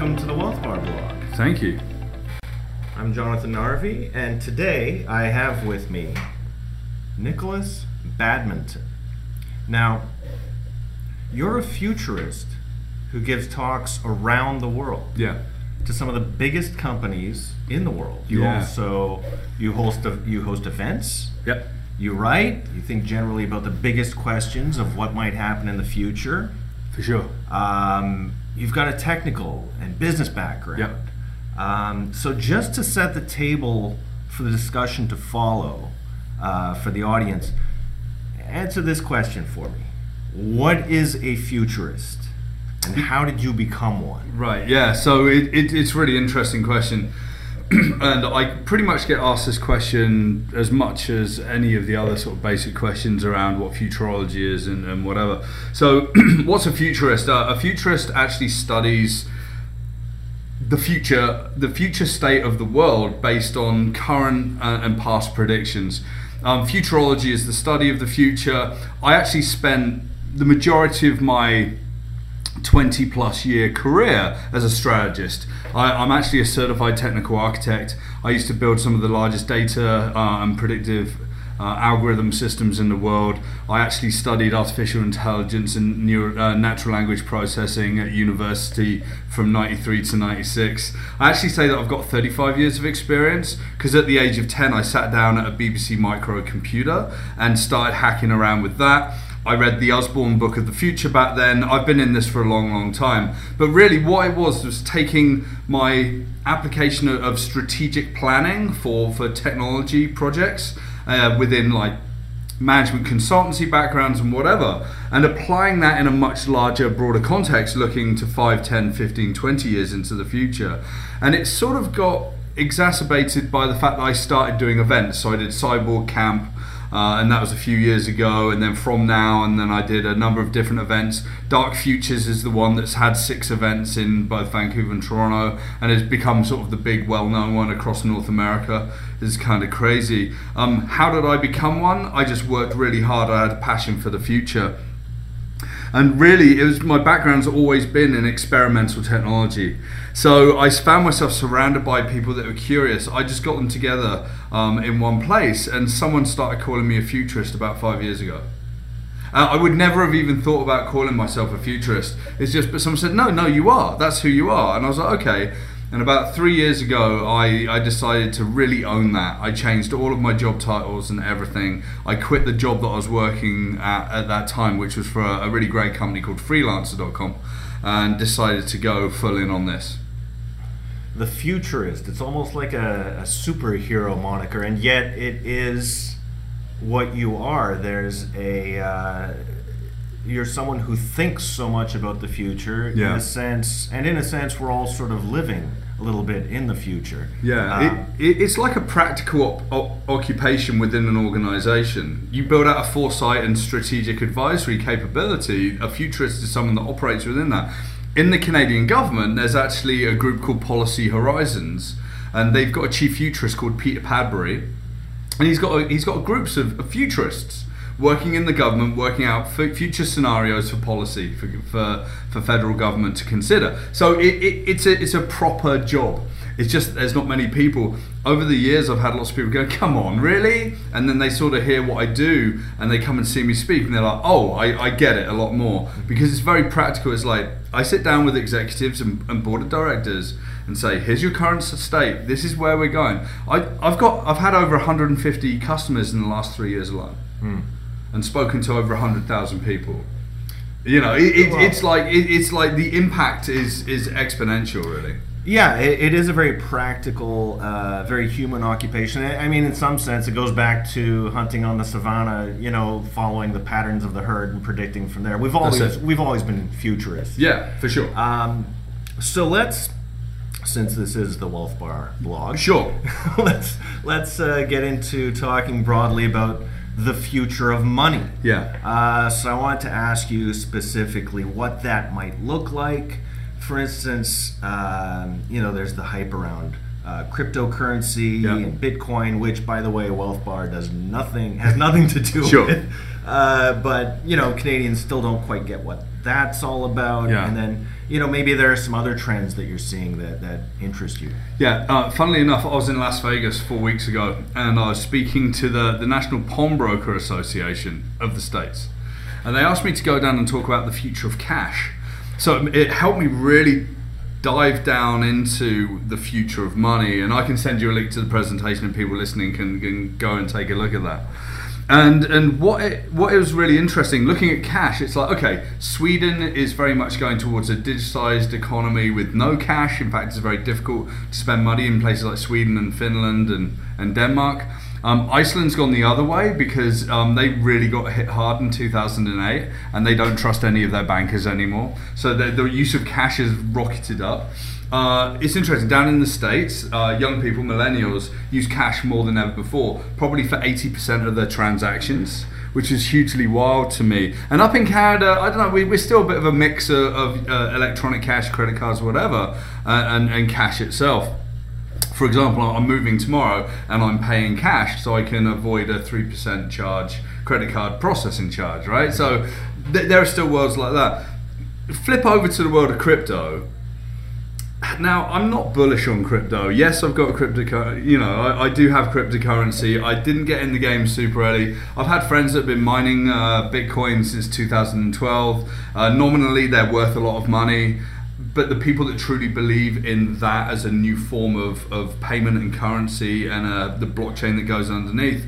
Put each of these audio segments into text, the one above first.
welcome to the WealthBar blog. Thank you. I'm Jonathan Narvey, and today I have with me Nicholas Badminton. Now, you're a futurist who gives talks around the world. Yeah. To some of the biggest companies in the world. You also you host events. Yep. You write. You think generally about the biggest questions of what might happen in the future. For sure. You've got a technical and business background. Yep. So just to set the table for the discussion to follow for the audience, answer this question for me: what is a futurist? And how did you become one? Right, yeah, so it's a really interesting question. And I pretty much get asked this question as much as any of the other sort of basic questions around what futurology is and whatever. So what's a futurist? A futurist actually studies the future state of the world based on current and past predictions. Futurology is the study of the future. I actually spent the majority of my 20 plus year career as a strategist. I'm actually a certified technical architect. I used to build some of the largest data and predictive algorithm systems in the world. I actually studied artificial intelligence and natural language processing at university from 93 to 96. I actually say that I've got 35 years of experience because at the age of 10 I sat down at a BBC microcomputer and started hacking around with that. I read the Osborne Book of the Future back then. I've been in this for a long, long time. But really what I was taking my application of strategic planning for technology projects within like management consultancy backgrounds and whatever, and applying that in a much larger, broader context, looking to 5, 10, 15, 20 years into the future. And it sort of got exacerbated by the fact that I started doing events. So I did Cyborg Camp, and that was a few years ago, and then From Now, and then I did a number of different events. Dark Futures is the one that's had 6 events in both Vancouver and Toronto, and has become sort of the big well-known one across North America. It's kind of crazy. How did I become one? I just worked really hard. I had a passion for the future. And really, it was, my background's always been in experimental technology. So I found myself surrounded by people that were curious. I just got them together in one place, and someone started calling me a futurist about 5 years ago. I would never have even thought about calling myself a futurist. It's just, but someone said, no, you are. That's who you are. And I was like, okay. And about 3 years ago, I decided to really own that. I changed all of my job titles and everything. I quit the job that I was working at that time, which was for a really great company called freelancer.com, and decided to go full in on this. The futurist, it's almost like a superhero moniker, and yet it is what you are. There's you're someone who thinks so much about the future, yeah. in a sense, we're all sort of living a little bit in the future. Yeah, it's like a practical occupation within an organization. You build out a foresight and strategic advisory capability. A futurist is someone that operates within that. In the Canadian government, there's actually a group called Policy Horizons, and they've got a chief futurist called Peter Padbury, and he's got groups of futurists working in the government, working out future scenarios for policy, for federal government to consider. So it's a proper job. It's just there's not many people. Over the years I've had lots of people go, come on, really? And then they sort of hear what I do and they come and see me speak and they're like, oh, I get it a lot more. Because it's very practical. It's like I sit down with executives and board of directors and say, here's your current state, this is where we're going. I've had over 150 customers in the last 3 years alone. Mm. And spoken to over 100,000 people. You know, it's like the impact is exponential, really. Yeah, it is a very practical, very human occupation. I mean, in some sense, it goes back to hunting on the savannah. You know, following the patterns of the herd and predicting from there. We've always been futurists. Yeah, for sure. So let's, since this is the WealthBar blog, sure. let's get into talking broadly about the future of money. Yeah. So I want to ask you specifically what that might look like. For instance, there's the hype around cryptocurrency, yeah, and Bitcoin, which, by the way, WealthBar has nothing to do sure with. But Canadians still don't quite get what that's all about. Yeah. And then you know, maybe there are some other trends that you're seeing that, interest you. Yeah, funnily enough, I was in Las Vegas 4 weeks ago, and I was speaking to the National Pawnbroker Association of the States. And they asked me to go down and talk about the future of cash. So it helped me really dive down into the future of money, and I can send you a link to the presentation, and people listening can go and take a look at that. And what it was really interesting, looking at cash, it's like, okay, Sweden is very much going towards a digitized economy with no cash. In fact, it's very difficult to spend money in places like Sweden and Finland and Denmark. Iceland's gone the other way because they really got hit hard in 2008, and they don't trust any of their bankers anymore. So the use of cash has rocketed up. It's interesting, down in the States, young people, millennials, use cash more than ever before, probably for 80% of their transactions, which is hugely wild to me. And up in Canada, I don't know, we're still a bit of a mix of electronic cash, credit cards, whatever, and cash itself. For example, I'm moving tomorrow and I'm paying cash so I can avoid a 3% charge, credit card processing charge, right? So there are still worlds like that. Flip over to the world of crypto. Now, I'm not bullish on crypto. Yes, I've got crypto, you know, I do have cryptocurrency. I didn't get in the game super early. I've had friends that have been mining Bitcoin since 2012. Nominally, they're worth a lot of money. But the people that truly believe in that as a new form of payment and currency and the blockchain that goes underneath,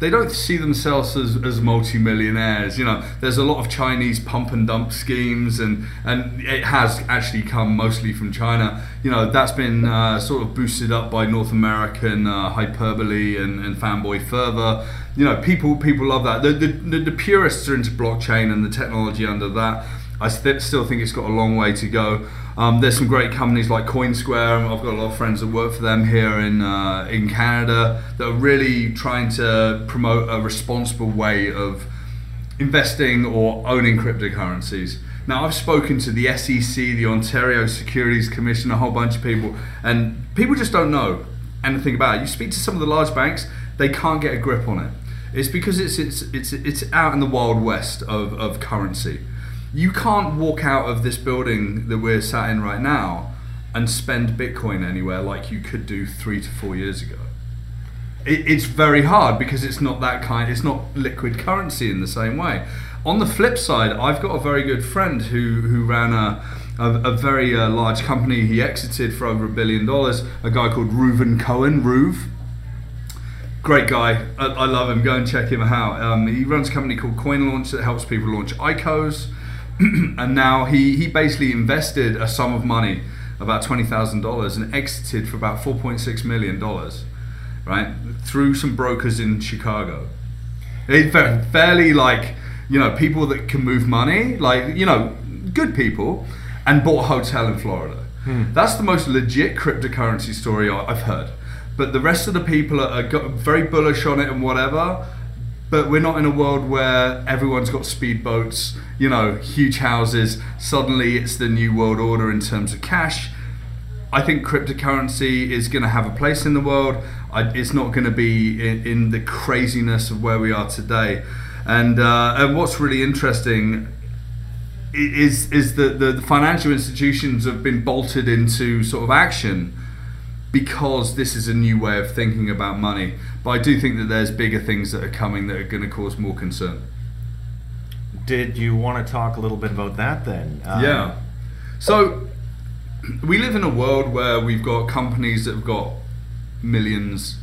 they don't see themselves as multi-millionaires. You know, there's a lot of Chinese pump and dump schemes, and it has actually come mostly from China. You know, that's been sort of boosted up by North American hyperbole and fanboy fervor. You know, people love that. The purists are into blockchain and the technology under that. I still think it's got a long way to go. There's some great companies like Coinsquare. I've got a lot of friends that work for them here in Canada that are really trying to promote a responsible way of investing or owning cryptocurrencies. Now, I've spoken to the SEC, the Ontario Securities Commission, a whole bunch of people, and people just don't know anything about it. You speak to some of the large banks, they can't get a grip on it. It's because it's out in the wild west of currency. You can't walk out of this building that we're sat in right now and spend Bitcoin anywhere like you could do 3 to 4 years ago. It's very hard because it's not that kind, it's not liquid currency in the same way. On the flip side, I've got a very good friend who ran a very large company. He exited for over $1 billion, a guy called Reuven Cohen, Reuv. Great guy, I love him, go and check him out. He runs a company called CoinLaunch that helps people launch ICOs. And now he basically invested a sum of money, about $20,000, and exited for about $4.6 million, right? Through some brokers in Chicago. It's fairly like, you know, people that can move money, like, you know, good people, and bought a hotel in Florida. Hmm. That's the most legit cryptocurrency story I've heard. But the rest of the people are very bullish on it and whatever. But we're not in a world where everyone's got speedboats, you know, huge houses. Suddenly it's the new world order in terms of cash. I think cryptocurrency is going to have a place in the world. It's not going to be in the craziness of where we are today. And what's really interesting is that the financial institutions have been bolted into sort of action because this is a new way of thinking about money. But I do think that there's bigger things that are coming that are going to cause more concern. Did you want to talk a little bit about that then? Yeah. So we live in a world where we've got companies that have got millions,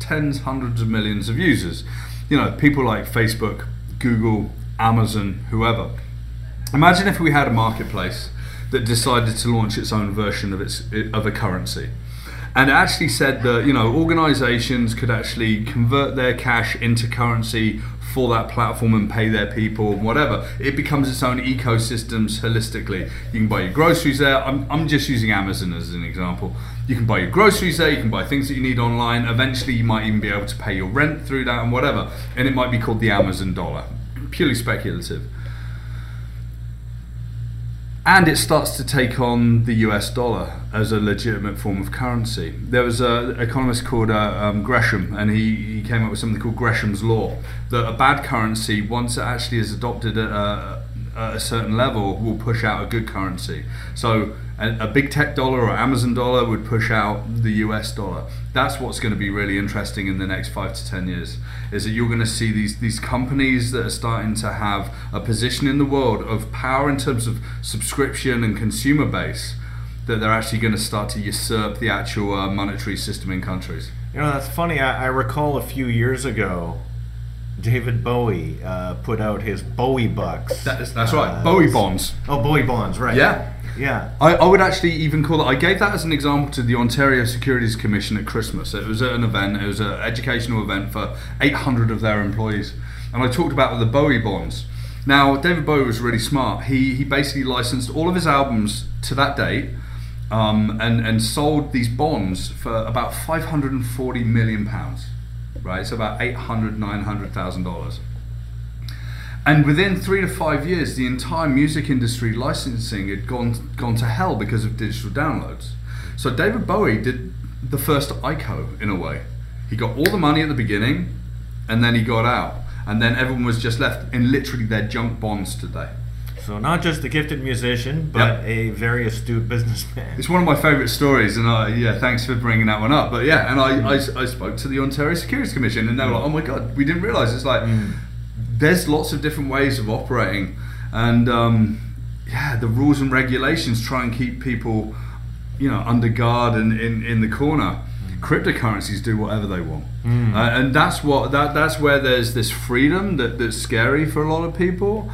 tens, hundreds of millions of users. You know, people like Facebook, Google, Amazon, whoever. Imagine if we had a marketplace that decided to launch its own version of a currency. And it actually said that, you know, organizations could actually convert their cash into currency for that platform and pay their people, whatever. It becomes its own ecosystems holistically. You can buy your groceries there. I'm just using Amazon as an example. You can buy your groceries there. You can buy things that you need online. Eventually, you might even be able to pay your rent through that and whatever. And it might be called the Amazon dollar. Purely speculative. And it starts to take on the US dollar as a legitimate form of currency. There was an economist called Gresham, and he came up with something called Gresham's Law, that a bad currency, once it actually is adopted at a certain level will push out a good currency. So a big tech dollar or Amazon dollar would push out the US dollar. That's what's going to be really interesting in the next 5 to 10 years, is that you're going to see these companies that are starting to have a position in the world of power in terms of subscription and consumer base, that they're actually going to start to usurp the actual monetary system in countries. You know, that's funny. I recall a few years ago, David Bowie put out his Bowie bucks. That's right, Bowie Bonds. Oh, Bowie Bonds, right. Yeah. Yeah. I would actually even call it, I gave that as an example to the Ontario Securities Commission at Christmas. It was at an event, it was an educational event for 800 of their employees. And I talked about the Bowie Bonds. Now, David Bowie was really smart. He basically licensed all of his albums to that date, and sold these bonds for about £540 million. Right, so about $800,000 to $900,000. And within 3 to 5 years, the entire music industry licensing had gone to hell because of digital downloads. So David Bowie did the first ICO in a way. He got all the money at the beginning, and then he got out. And then everyone was just left in literally their junk bonds today. So not just a gifted musician, but a very astute businessman. It's one of my favorite stories, and thanks for bringing that one up. But yeah, and I spoke to the Ontario Securities Commission, and they were like, oh my God, we didn't realize. It's like, there's lots of different ways of operating. And the rules and regulations try and keep people, under guard and in the corner. Cryptocurrencies do whatever they want, and that's where there's this freedom that's scary for a lot of people.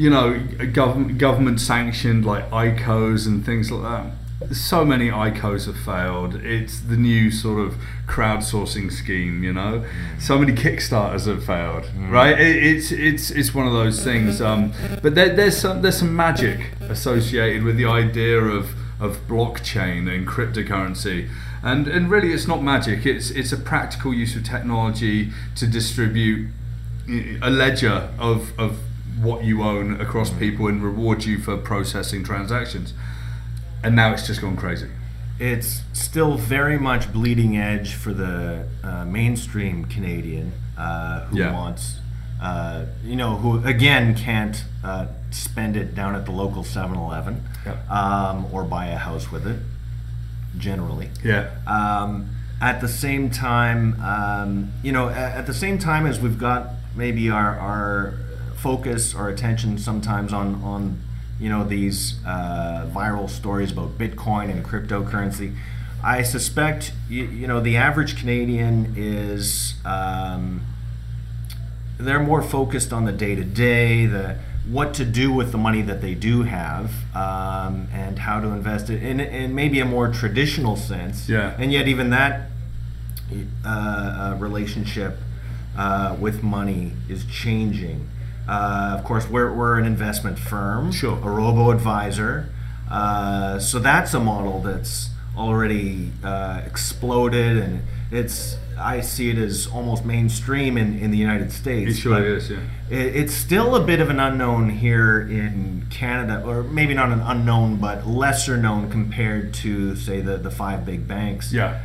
Government sanctioned like ICOs and things like that. So many ICOs have failed. It's the new sort of crowdsourcing scheme. So many Kickstarters have failed. Right? It's one of those things. But there's some magic associated with the idea of blockchain and cryptocurrency. And really, it's not magic. It's a practical use of technology to distribute a ledger of what you own across people and reward you for processing transactions. And now it's just gone crazy. It's still very much bleeding edge for the mainstream Canadian who wants, who again can't spend it down at the local 7-Eleven or buy a house with it. Generally, at the same time, at the same time as we've got maybe our focus, our attention sometimes on these viral stories about Bitcoin and cryptocurrency, I suspect the average Canadian is they're more focused on the day-to-day, the what to do with the money that they do have, and how to invest it in maybe a more traditional sense. Yeah. And yet even that relationship with money is changing. Of course, we're an investment firm, a robo-advisor. So that's a model that's already exploded, and I see it as almost mainstream in the United States. It sure is, yeah. It's still a bit of an unknown here in Canada, or maybe not an unknown, but lesser known compared to, say, the five big banks. Yeah.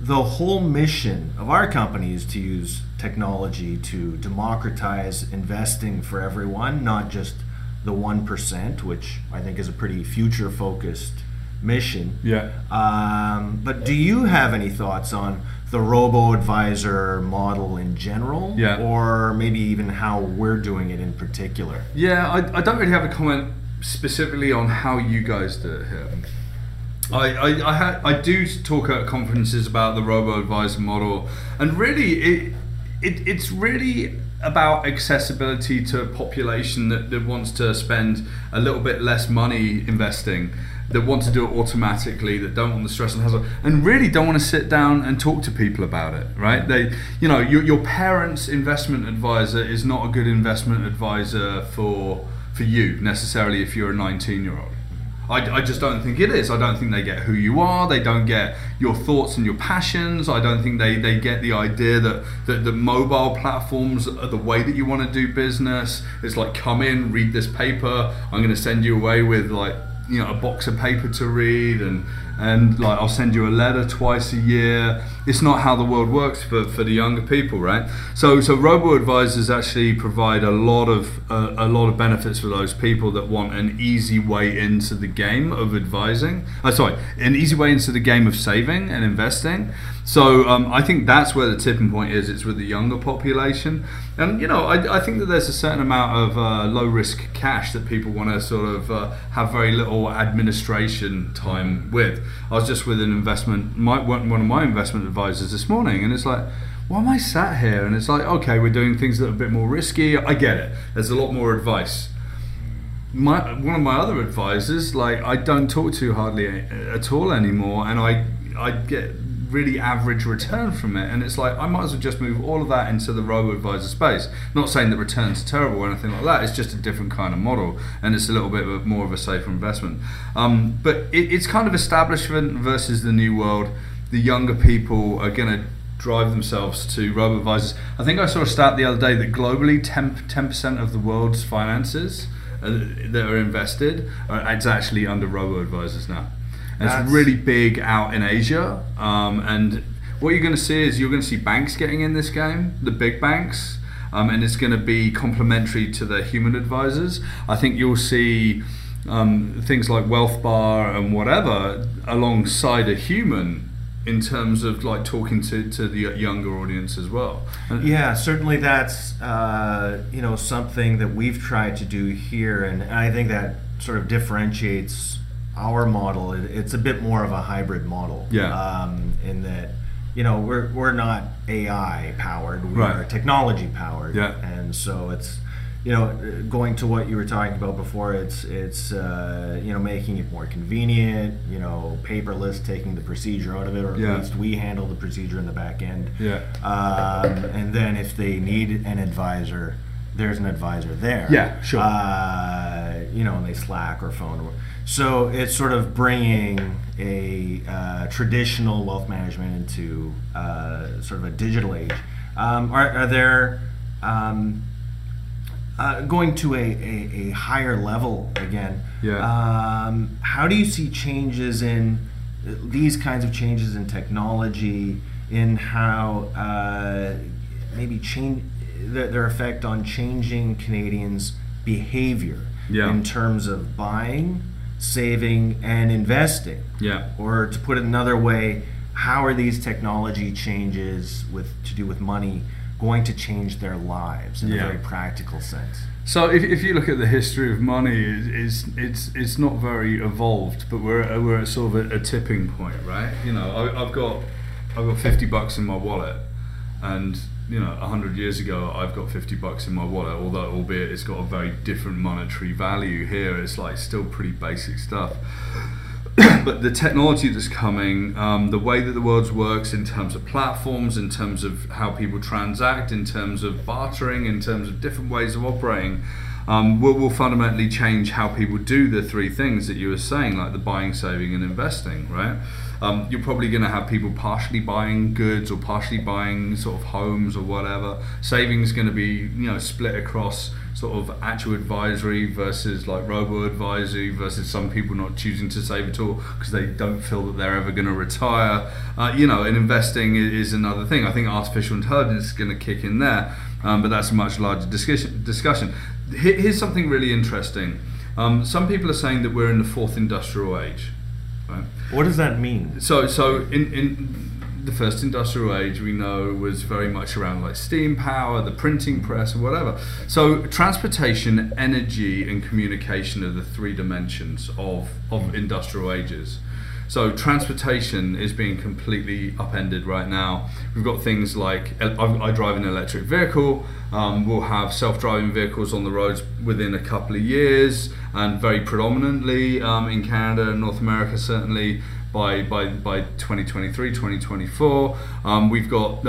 The whole mission of our company is to use technology to democratize investing for everyone, not just the 1%, which I think is a pretty future-focused mission. But do you have any thoughts on the robo-advisor model in general, or maybe even how we're doing it in particular? I don't really have a comment specifically on how you guys do it here. I do talk at conferences about the robo-advisor model, and really it's really about accessibility to a population that wants to spend a little bit less money investing, that want to do it automatically, that don't want the stress and hassle, and really don't want to sit down and talk to people about it, right? They, your parents' investment advisor is not a good investment advisor for you necessarily if you're a 19-year-old. I just don't think it is. I don't think they get who you are. They don't get your thoughts and your passions. I don't think they get the idea that the mobile platforms are the way that you want to do business. It's like, come in, read this paper. I'm going to send you away with a box of paper to read, and and like I'll send you a letter twice a year. It's not how the world works for the younger people, right? So robo advisors actually provide a lot of benefits for those people that want an easy way into the game of advising. An easy way into the game of saving and investing. So I think that's where the tipping point is. It's with the younger population, and you know I think that there's a certain amount of low risk cash that people want to sort of have very little administration time with. I was just with one of my investment advisors this morning, and it's like, why am I sat here? And it's like, okay, we're doing things that are a bit more risky. I get it. There's a lot more advice. One of my other advisors, like I don't talk to hardly at all anymore, and I get really average return from it, and it's like I might as well just move all of that into the robo-advisor space. Not saying that returns are terrible or anything like that, it's just a different kind of model, and it's a little bit more of a safer investment. But it's kind of establishment versus the new world. The younger people are going to drive themselves to robo-advisors. I think I saw a stat the other day that globally 10% of the world's finances that are invested, it's actually under robo-advisors now. It's really big out in Asia, and what you're going to see is you're going to see banks getting in this game, the big banks, and it's going to be complementary to the human advisors. I think you'll see things like WealthBar and whatever alongside a human in terms of like talking to the younger audience as well. Yeah, certainly that's something that we've tried to do here, and I think that sort of differentiates our model. It's a bit more of a hybrid model, in that we're not AI powered, we are technology powered, and so it's going to what you were talking about before. It's making it more convenient, paperless, taking the procedure out of it, or at least we handle the procedure in the back end, and then if they need an advisor, there's an advisor there, and they Slack or phone or. So it's sort of bringing a traditional wealth management into sort of a digital age. Are there, going to a higher level again, how do you see these kinds of changes in technology, in how maybe their effect on changing Canadians' behavior in terms of buying, saving and investing, or to put it another way, how are these technology changes to do with money going to change their lives in a very practical sense? So if you look at the history of money, it's not very evolved, but we're at sort of a tipping point, right? I've got $50 in my wallet, and 100 years ago, I've got $50 in my wallet, albeit it's got a very different monetary value here. It's like still pretty basic stuff. But the technology that's coming, the way that the world works in terms of platforms, in terms of how people transact, in terms of bartering, in terms of different ways of operating, will fundamentally change how people do the three things that you were saying, like the buying, saving, and investing, right? You're probably going to have people partially buying goods or partially buying sort of homes or whatever. Saving is going to be split across sort of actual advisory versus like robo advisory versus some people not choosing to save at all because they don't feel that they're ever going to retire. And investing is another thing. I think artificial intelligence is going to kick in there, but that's a much larger discussion. Here's something really interesting. Some people are saying that we're in the fourth industrial age. Right. What does that mean? So in the first industrial age, we know was very much around like steam power, the printing press, and whatever. So transportation, energy, and communication are the three dimensions of industrial ages. So transportation is being completely upended right now. We've got things like, I drive an electric vehicle, we'll have self-driving vehicles on the roads within a couple of years, and very predominantly in Canada and North America, certainly by 2023, 2024. We've got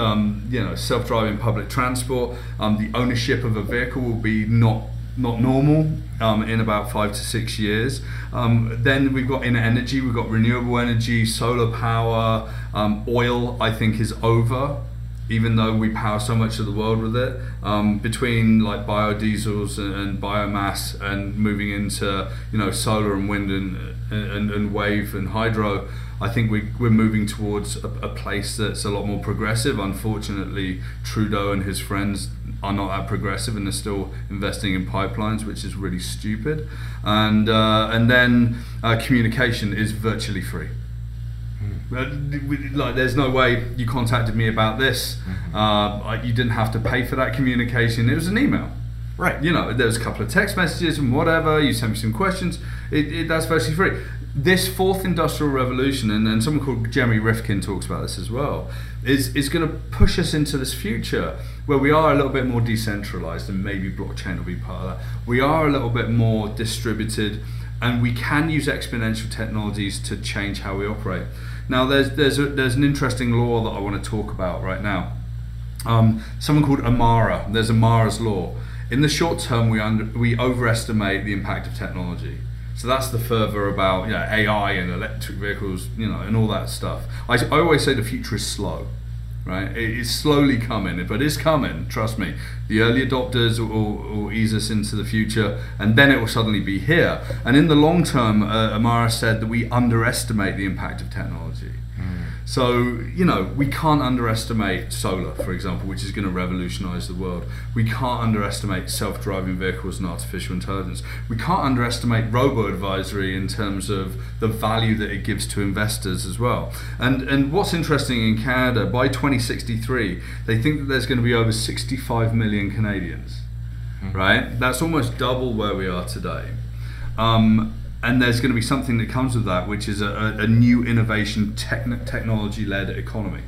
self-driving public transport. The ownership of a vehicle will be not normal in about 5 to 6 years. Then we've got we've got renewable energy, solar power, oil I think is over, even though we power so much of the world with it. Between like biodiesels and biomass and moving into solar and wind and wave and hydro, I think we're moving towards a place that's a lot more progressive. Unfortunately, Trudeau and his friends are not that progressive, and they're still investing in pipelines, which is really stupid. And then communication is virtually free. Like, there's no way you contacted me about this. You didn't have to pay for that communication. It was an email. Right. You know, there's a couple of text messages and whatever. You sent me some questions. That's virtually free. This fourth industrial revolution, and someone called Jeremy Rifkin talks about this as well, is going to push us into this future where we are a little bit more decentralized, and maybe blockchain will be part of that. We are a little bit more distributed, and we can use exponential technologies to change how we operate. Now, there's an interesting law that I want to talk about right now. Someone called Amara. There's Amara's Law. In the short term, we overestimate the impact of technology. So that's the fervor about, you know, AI and electric vehicles, you know, and all that stuff. I always say the future is slow, right? It's slowly coming, but it's coming. Trust me. The early adopters will ease us into the future, and then it will suddenly be here. And in the long term, Amara said that we underestimate the impact of technology. So, you know, we can't underestimate solar, for example, which is going to revolutionize the world. We can't underestimate self-driving vehicles and artificial intelligence. We can't underestimate robo-advisory in terms of the value that it gives to investors as well. And what's interesting in Canada, by 2063, they think that there's going to be over 65 million Canadians, right? That's almost double where we are today. And there's going to be something that comes with that, which is a new innovation, technology-led economy,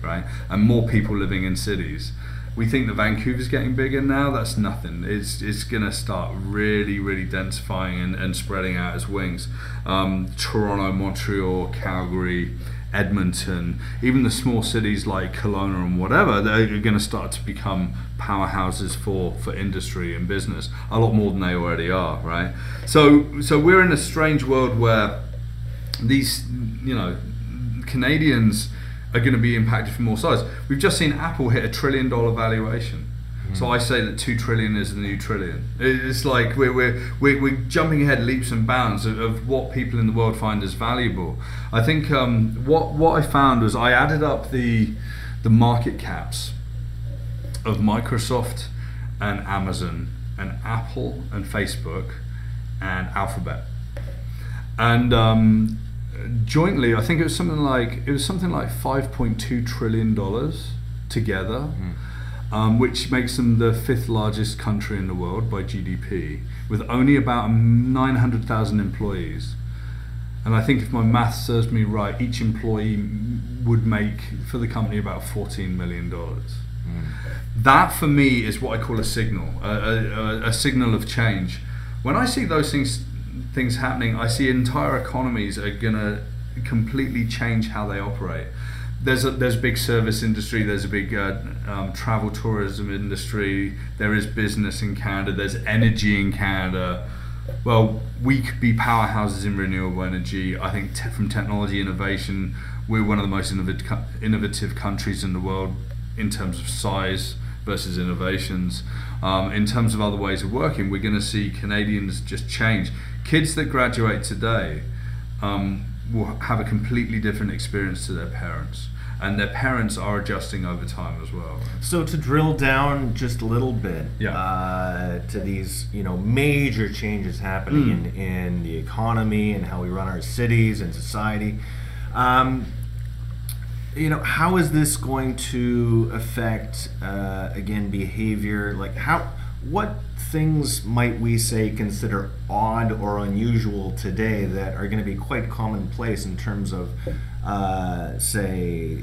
right? And more people living in cities. We think that Vancouver's getting bigger now. That's nothing. It's going to start really, really densifying and spreading out its wings. Toronto, Montreal, Calgary, Edmonton, even the small cities like Kelowna and whatever, they're going to start to become powerhouses for industry and business, a lot more than they already are, right? So we're in a strange world where these, you know, Canadians are going to be impacted from all sides. We've just seen Apple hit $1 trillion valuation. So I say that 2 trillion is the new trillion. It's like we're jumping ahead leaps and bounds of what people in the world find as valuable. I think what I found was I added up the market caps of Microsoft and Amazon and Apple and Facebook and Alphabet, and jointly I think it was something like $5.2 trillion together. Which makes them the 5th largest country in the world by GDP, with only about 900,000 employees. And I think if my math serves me right, each employee would make, for the company, about $14 million. That, for me, is what I call a signal, a signal of change. When I see those things happening, I see entire economies are going to completely change how they operate. There's a big service industry, there's a big travel tourism industry, there is business in Canada, there's energy in Canada. Well, we could be powerhouses in renewable energy. I think from technology innovation, we're one of the most innovative countries in the world in terms of size versus innovations. In terms of other ways of working, we're going to see Canadians just change. Kids that graduate today will have a completely different experience to their parents, and their parents are adjusting over time as well. So to drill down just a little bit to these, you know, major changes happening in the economy and how we run our cities and society, you know, how is this going to affect again behavior? Like what things might we say consider odd or unusual today that are going to be quite commonplace in terms of, say,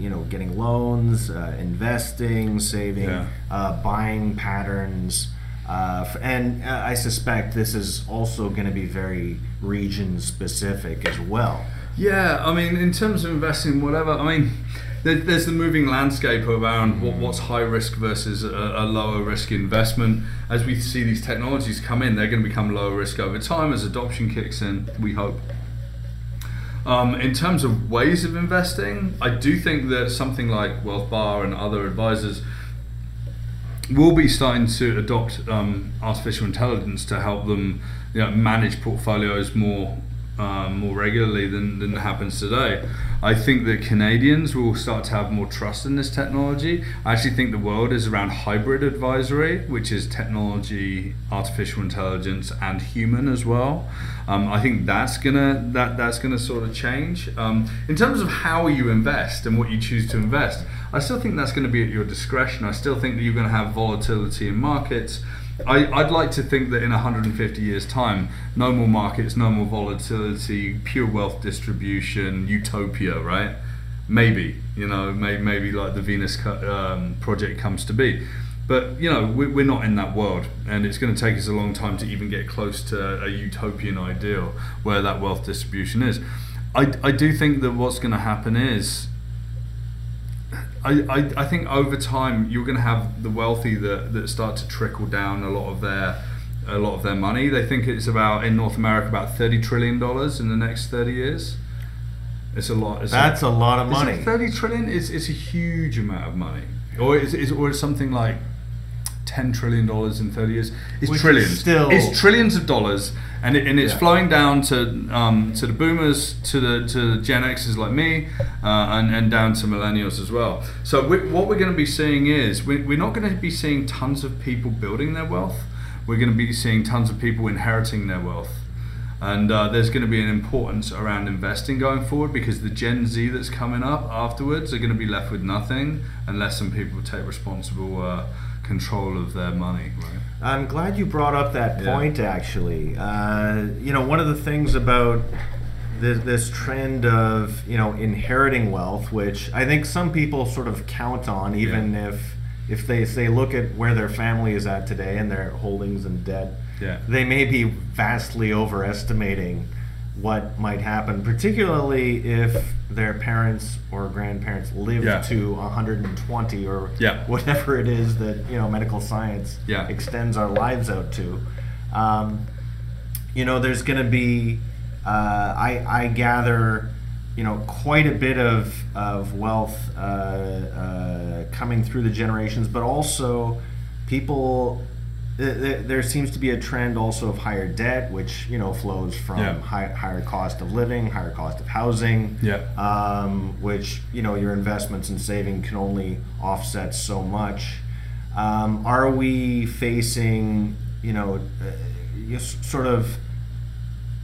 you know, getting loans, investing, saving, buying patterns, and I suspect this is also going to be very region specific as well. Yeah, I mean, in terms of investing, whatever, I mean, there's the moving landscape around what's high risk versus a lower risk investment. As we see these technologies come in, they're going to become lower risk over time as adoption kicks in, we hope. In terms of ways of investing, I do think that something like WealthBar and other advisors will be starting to adopt artificial intelligence to help them, you know, manage portfolios more more regularly than happens today. I think that Canadians will start to have more trust in this technology. I actually think the world is around hybrid advisory, which is technology, artificial intelligence, and human as well. I think that's gonna sort of change. In terms of how you invest and what you choose to invest, I still think that's gonna be at your discretion. I still think that you're gonna have volatility in markets. I'd like to think that in 150 years' time, no more markets, no more volatility, pure wealth distribution, utopia, right? Maybe, you know, maybe like the Venus Project comes to be. But, you know, we're not in that world, and it's going to take us a long time to even get close to a utopian ideal where that wealth distribution is. I do think that what's going to happen is, I think over time you're going to have the wealthy that start to trickle down a lot of their money. They think it's about, in North America, about $30 trillion in the next 30 years. It's a lot. That's a lot of money. 30 trillion is a huge amount of money, or it's something like $10 trillion in 30 years. It's trillions. Still, it's trillions of dollars, and it's flowing down to the boomers, to the Gen Xers like me, and down to millennials as well. So what we're going to be seeing is we're not going to be seeing tons of people building their wealth. We're going to be seeing tons of people inheriting their wealth, and there's going to be an importance around investing going forward, because the Gen Z that's coming up afterwards are going to be left with nothing unless some people take responsible control of their money. Right? I'm glad you brought up that point, actually. You know, one of the things about this trend of, you know, inheriting wealth, which I think some people sort of count on, even if they look at where their family is at today and their holdings and debt, they may be vastly overestimating what might happen, particularly if their parents or grandparents lived to 120 or whatever it is that, you know, medical science extends our lives out to. You know, there's going to be, I gather, you know, quite a bit of wealth coming through the generations, but also people. There seems to be a trend also of higher debt, which, you know, flows from higher cost of living, higher cost of housing, which, you know, your investments and saving can only offset so much. Are we facing, you know, sort of,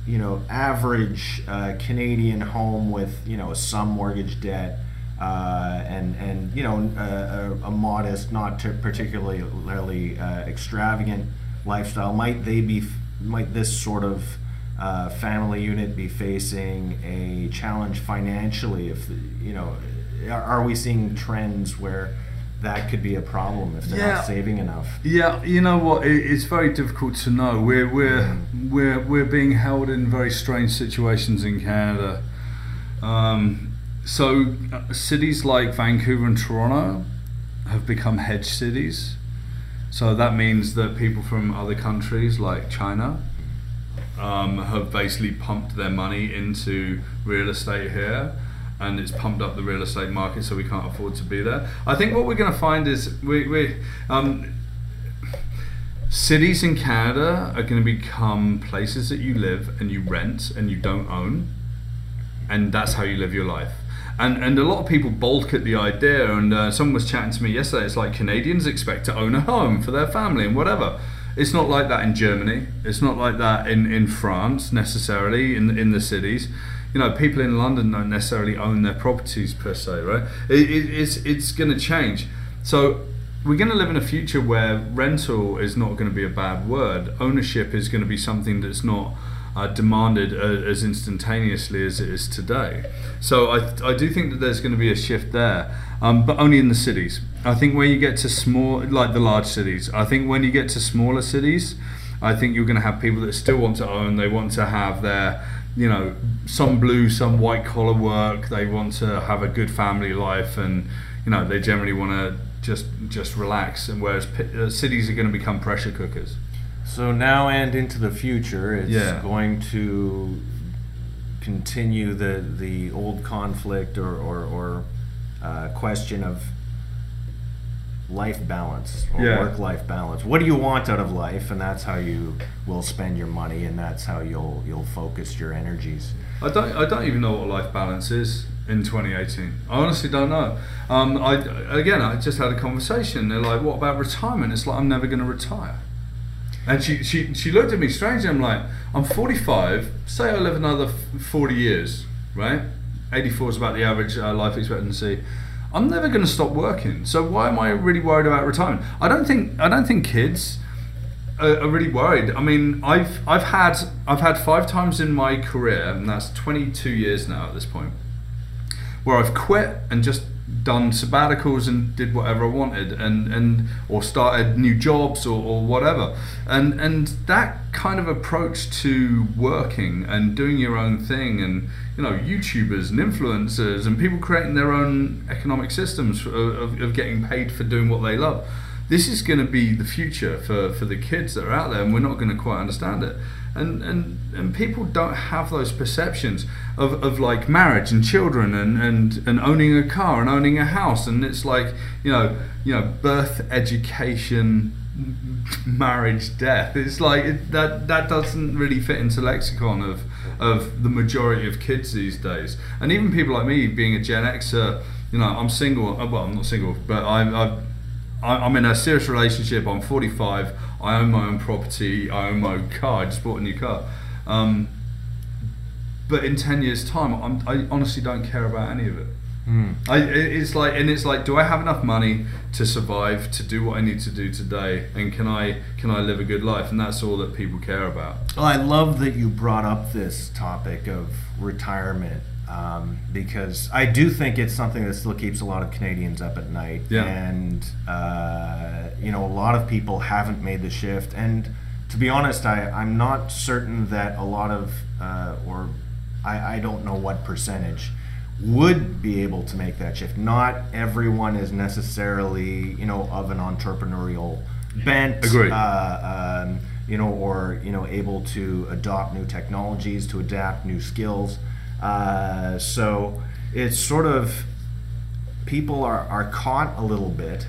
you know, average Canadian home with, you know, some mortgage debt? And you know, a modest, not particularly extravagant lifestyle. Might this sort of family unit be facing a challenge financially? If, you know, are we seeing trends where that could be a problem if they're not saving enough? Yeah, you know what? It's very difficult to know. We're being held in very strange situations in Canada. So cities like Vancouver and Toronto have become hedge cities. So that means that people from other countries like China have basically pumped their money into real estate here, and it's pumped up the real estate market, so we can't afford to be there. I think what we're going to find is cities in Canada are going to become places that you live and you rent and you don't own, and that's how you live your life. And a lot of people balk at the idea, and someone was chatting to me yesterday, it's like Canadians expect to own a home for their family and whatever. It's not like that in Germany. It's not like that in France necessarily, in the cities. You know, people in London don't necessarily own their properties per se, right? It's going to change. So we're going to live in a future where rental is not going to be a bad word. Ownership is going to be something that's not demanded as instantaneously as it is today. So I do think that there's going to be a shift there, but only in the cities. I think when you get to the large cities, I think when you get to smaller cities, I think you're going to have people that still want to own, they want to have their, you know, some blue, some white collar work, they want to have a good family life, and, you know, they generally want to just relax, and whereas cities are going to become pressure cookers. So now and into the future, it's going to continue the old conflict or question of life balance or work-life balance. What do you want out of life? And that's how you will spend your money, and that's how you'll focus your energies. I don't even know what life balance is in 2018. I honestly don't know. I just had a conversation. They're like, what about retirement? It's like, I'm never going to retire. And she looked at me strangely. I'm like, I'm 45. Say I live another 40 years, right? 84 is about the average life expectancy. I'm never going to stop working. So why am I really worried about retirement? I don't think kids are really worried. I mean, I've had 5 times in my career, and that's 22 years now at this point, where I've quit and just done sabbaticals and did whatever I wanted, and or started new jobs or whatever, and that kind of approach to working and doing your own thing, and you know, YouTubers and influencers and people creating their own economic systems of getting paid for doing what they love. This is going to be the future for the kids that are out there, and we're not going to quite understand it. And people don't have those perceptions of like marriage and children and owning a car and owning a house. And it's like, you know, birth, education, marriage, death. It's like that doesn't really fit into lexicon of the majority of kids these days. And even people like me, being a Gen Xer, you know, I'm single. Well, I'm not single, but I'm in a serious relationship. I'm 45. I own my own property. I own my own car. I just bought a new car. But in 10 years' time, I honestly don't care about any of it. Mm. It's like, do I have enough money to survive, to do what I need to do today, and can I live a good life? And that's all that people care about. Well, I love that you brought up this topic of retirement. Because I do think it's something that still keeps a lot of Canadians up at night, and you know, a lot of people haven't made the shift. And to be honest, I'm not certain that a lot of I don't know what percentage would be able to make that shift. Not everyone is necessarily, you know, of an entrepreneurial bent. Agreed. You know, or you know, able to adopt new technologies, to adapt new skills. So it's sort of, people are caught a little bit,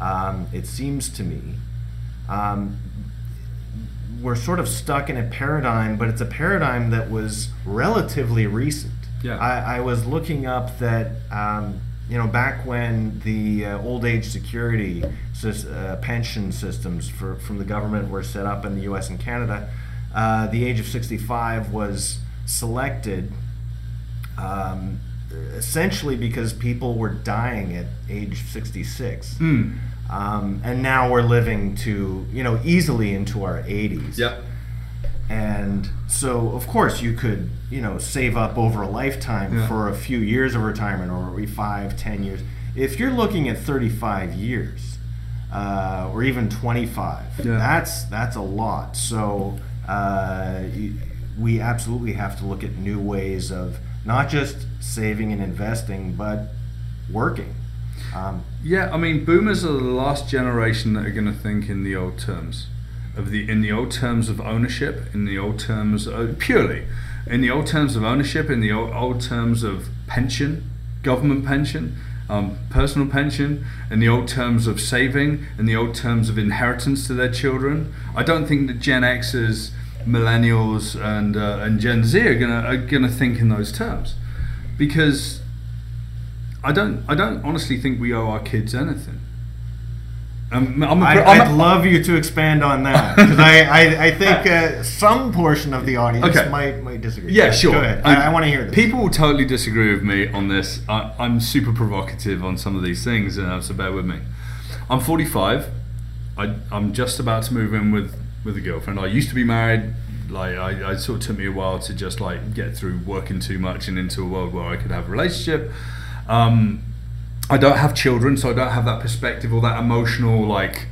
it seems to me. We're sort of stuck in a paradigm, but it's a paradigm that was relatively recent. Yeah. I was looking up that, you know, back when the old age security pension systems from the government were set up in the US and Canada, the age of 65 was selected. Essentially because people were dying at age 66. Mm. And now we're living to, you know, easily into our 80s. Yep. And so, of course, you could, you know, save up over a lifetime for a few years of retirement, or 5, 10 years. If you're looking at 35 years, or even 25, that's a lot. So we absolutely have to look at new ways of not just saving and investing, but working. I mean, boomers are the last generation that are going to think in the old terms of ownership, in the old terms of, purely, in the old terms of ownership, in the old terms of pension, government pension, personal pension, in the old terms of saving, in the old terms of inheritance to their children. I don't think that Gen Xers, millennials and Gen Z are gonna think in those terms, because I don't honestly think we owe our kids anything. I'd love you to expand on that, because I think some portion of the audience might disagree. Yeah, sure. Go ahead. I want to hear this. People will totally disagree with me on this. I'm super provocative on some of these things, so bear with me. I'm 45. I'm just about to move in with a girlfriend. I used to be married. Like I sort of took me a while to just like get through working too much and into a world where I could have a relationship. I don't have children, so I don't have that perspective or that emotional like,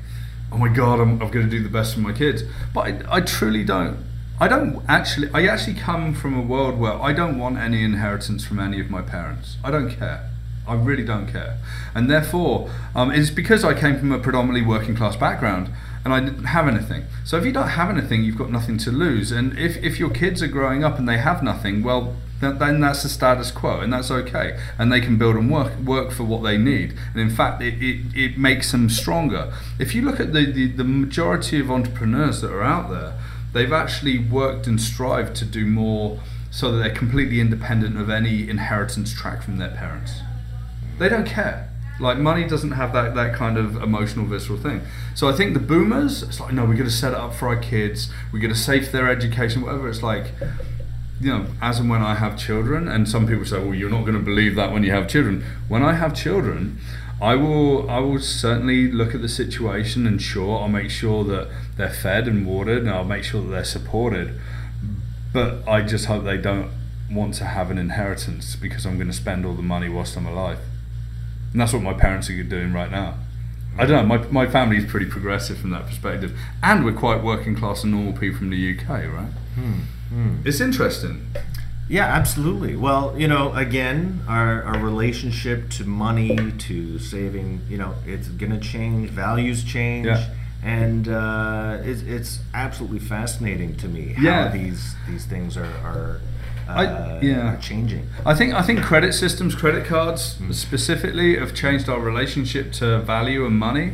oh my god, I'm going to do the best for my kids. But I truly don't. I actually come from a world where I don't want any inheritance from any of my parents. I don't care. I really don't care. And therefore, it's because I came from a predominantly working class background, and I didn't have anything. So if you don't have anything, you've got nothing to lose. And if your kids are growing up and they have nothing, well, then that's the status quo, and that's okay. And they can build and work for what they need. And in fact, it makes them stronger. If you look at the majority of entrepreneurs that are out there, they've actually worked and strived to do more so that they're completely independent of any inheritance track from their parents. They don't care. Like, money doesn't have that kind of emotional, visceral thing. So I think the boomers, it's like, no, we're going to set it up for our kids, we're going to save their education, whatever. It's like, you know, as and when I have children, and some people say, well, you're not going to believe that when you have children. When I have children, I will certainly look at the situation, and sure, I'll make sure that they're fed and watered, and I'll make sure that they're supported. But I just hope they don't want to have an inheritance, because I'm going to spend all the money whilst I'm alive. And that's what my parents are doing right now. I don't know, my family is pretty progressive from that perspective. And we're quite working class and normal people from the UK, right? It's interesting. Yeah, absolutely. Well, you know, again, our relationship to money, to saving, you know, it's going to change, values change. Yeah. And it's absolutely fascinating to me how these things are changing. I think credit systems, credit cards specifically, have changed our relationship to value and money.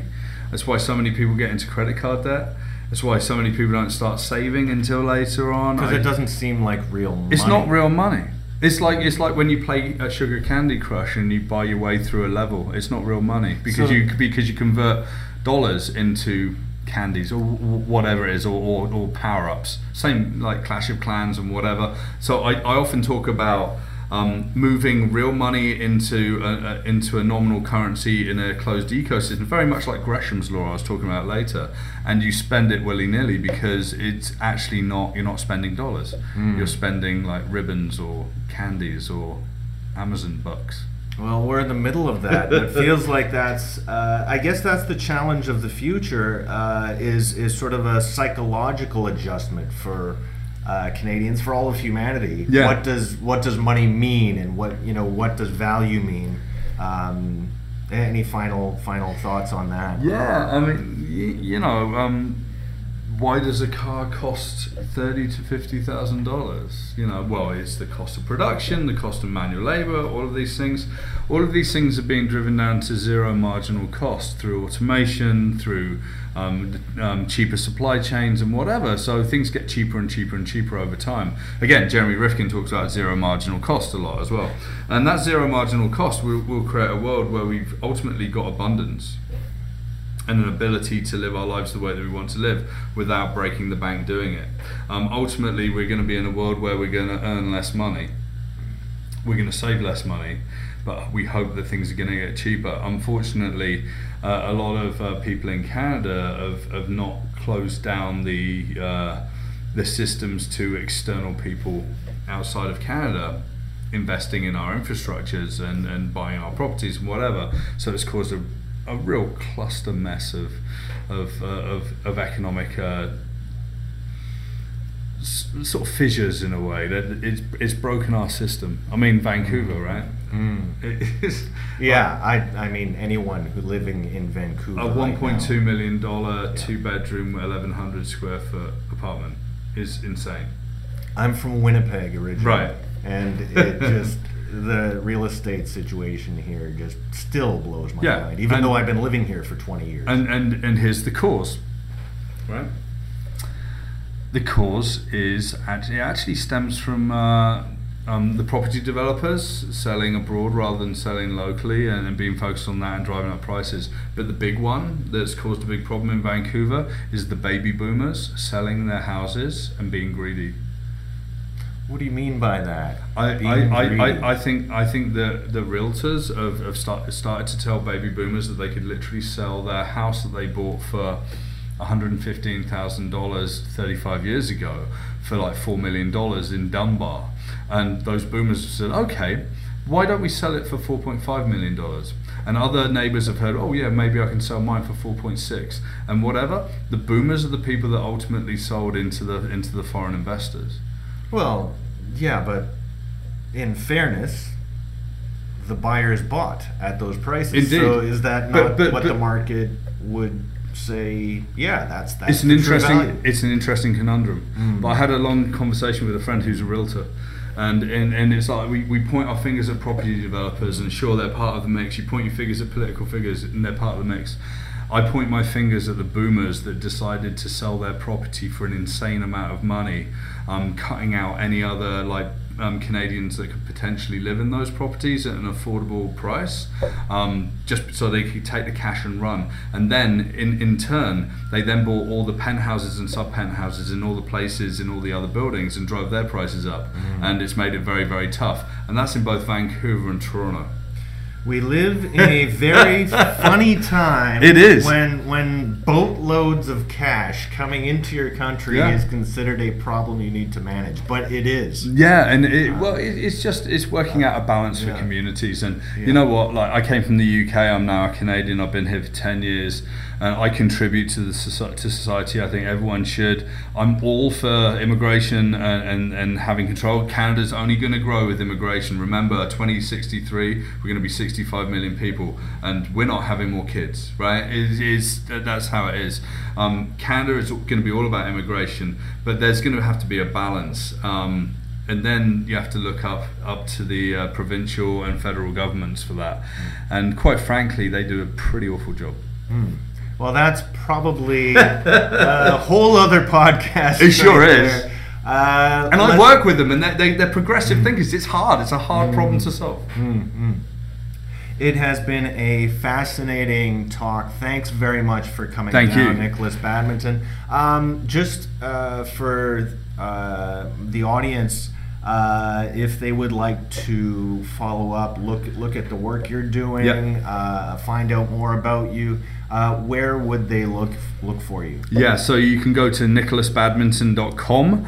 That's why so many people get into credit card debt. That's why so many people don't start saving until later on. Because it doesn't seem like real money. It's not real money. It's like when you play a Sugar Candy Crush and you buy your way through a level. It's not real money because you convert dollars into candies or whatever it is, or power-ups. Same like Clash of Clans and whatever. So I often talk about moving real money into a nominal currency in a closed ecosystem, very much like Gresham's Law I was talking about later, and you spend it willy-nilly because it's actually you're not spending dollars. You're spending like ribbons or candies or Amazon bucks. Well, we're in the middle of that. It feels like that's, I guess that's the challenge of the future, is sort of a psychological adjustment for Canadians, for all of humanity. Yeah. What does money mean, and what does value mean? Any final thoughts on that? Yeah, I mean, why does a car cost $30,000 to $50,000? You know, well, it's the cost of production, the cost of manual labor, all of these things. All of these things are being driven down to zero marginal cost through automation, through cheaper supply chains and whatever. So things get cheaper and cheaper and cheaper over time. Again, Jeremy Rifkin talks about zero marginal cost a lot as well. And that zero marginal cost will create a world where we've ultimately got abundance and an ability to live our lives the way that we want to live without breaking the bank doing it. Ultimately, we're going to be in a world where we're going to earn less money. We're going to save less money, but we hope that things are going to get cheaper. Unfortunately, a lot of people in Canada have not closed down the systems to external people outside of Canada investing in our infrastructures and buying our properties and whatever. So it's caused a real cluster mess of economic sort of fissures, in a way that it's broken our system. I mean, Vancouver, right? Yeah, I mean, anyone who living in Vancouver. A $1.2 million two-bedroom, 1,100 square foot apartment is insane. I'm from Winnipeg originally, right? And it just. The real estate situation here just still blows my mind, even though I've been living here for 20 years. And here's the cause, right? The cause is actually stems from the property developers selling abroad rather than selling locally and being focused on that and driving up prices. But the big one that's caused a big problem in Vancouver is the baby boomers selling their houses and being greedy. What do you mean by that? I think that the realtors have started to tell baby boomers that they could literally sell their house that they bought for $115,000 35 years ago for like $4 million in Dunbar. And those boomers said, okay, why don't we sell it for $4.5 million? And other neighbors have heard, oh yeah, maybe I can sell mine for 4.6 and whatever. The boomers are the people that ultimately sold into the foreign investors. Well, yeah, but in fairness, the buyers bought at those prices. Indeed. So is that not what the market would say? Yeah, that's it's an interesting conundrum. But I had a long conversation with a friend who's a realtor, And it's like we point our fingers at property developers, and sure, they're part of the mix. You point your fingers at political figures, and they're part of the mix. I point my fingers at the boomers that decided to sell their property for an insane amount of money, cutting out any other Canadians that could potentially live in those properties at an affordable price, just so they could take the cash and run. And then in turn, they then bought all the penthouses and sub penthouses in all the places in all the other buildings and drove their prices up. And it's made it very, very tough. And that's in both Vancouver and Toronto. We live in a very funny time. It is. When boatloads of cash coming into your country is considered a problem you need to manage, but it is. Yeah, and it's working out a balance for communities. And you know what? Like, I came from the UK. I'm now a Canadian. I've been here for 10 years. I contribute to society. I think everyone should. I'm all for immigration and having control. Canada's only going to grow with immigration. Remember, 2063, we're going to be 65 million people, and we're not having more kids, right? That's how it is. Canada is going to be all about immigration, but there's going to have to be a balance. And then you have to look up to the provincial and federal governments for that. And quite frankly, they do a pretty awful job. Well, that's probably a whole other podcast. It sure is. And I work with them, and they're progressive thinkers. It's hard. It's a hard problem to solve. It has been a fascinating talk. Thanks very much for coming down, Nicholas Badminton. For the audience, if they would like to follow up, look at the work you're doing, find out more about you, where would they look for you? Yeah, so you can go to nicholasbadminton.com.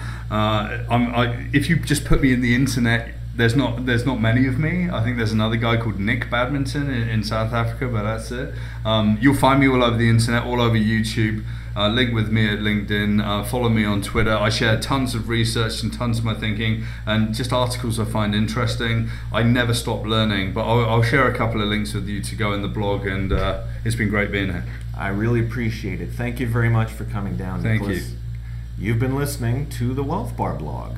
If you just put me in the internet, there's not many of me. I think there's another guy called Nick Badminton in South Africa, but that's it. You'll find me all over the internet, all over YouTube. Link with me at LinkedIn, follow me on Twitter. I share tons of research and tons of my thinking and just articles I find interesting. I never stop learning, but I'll share a couple of links with you to go in the blog, and it's been great being here. I really appreciate it. Thank you very much for coming down, Nicholas. Thank you. You've been listening to the Wealth Bar blog.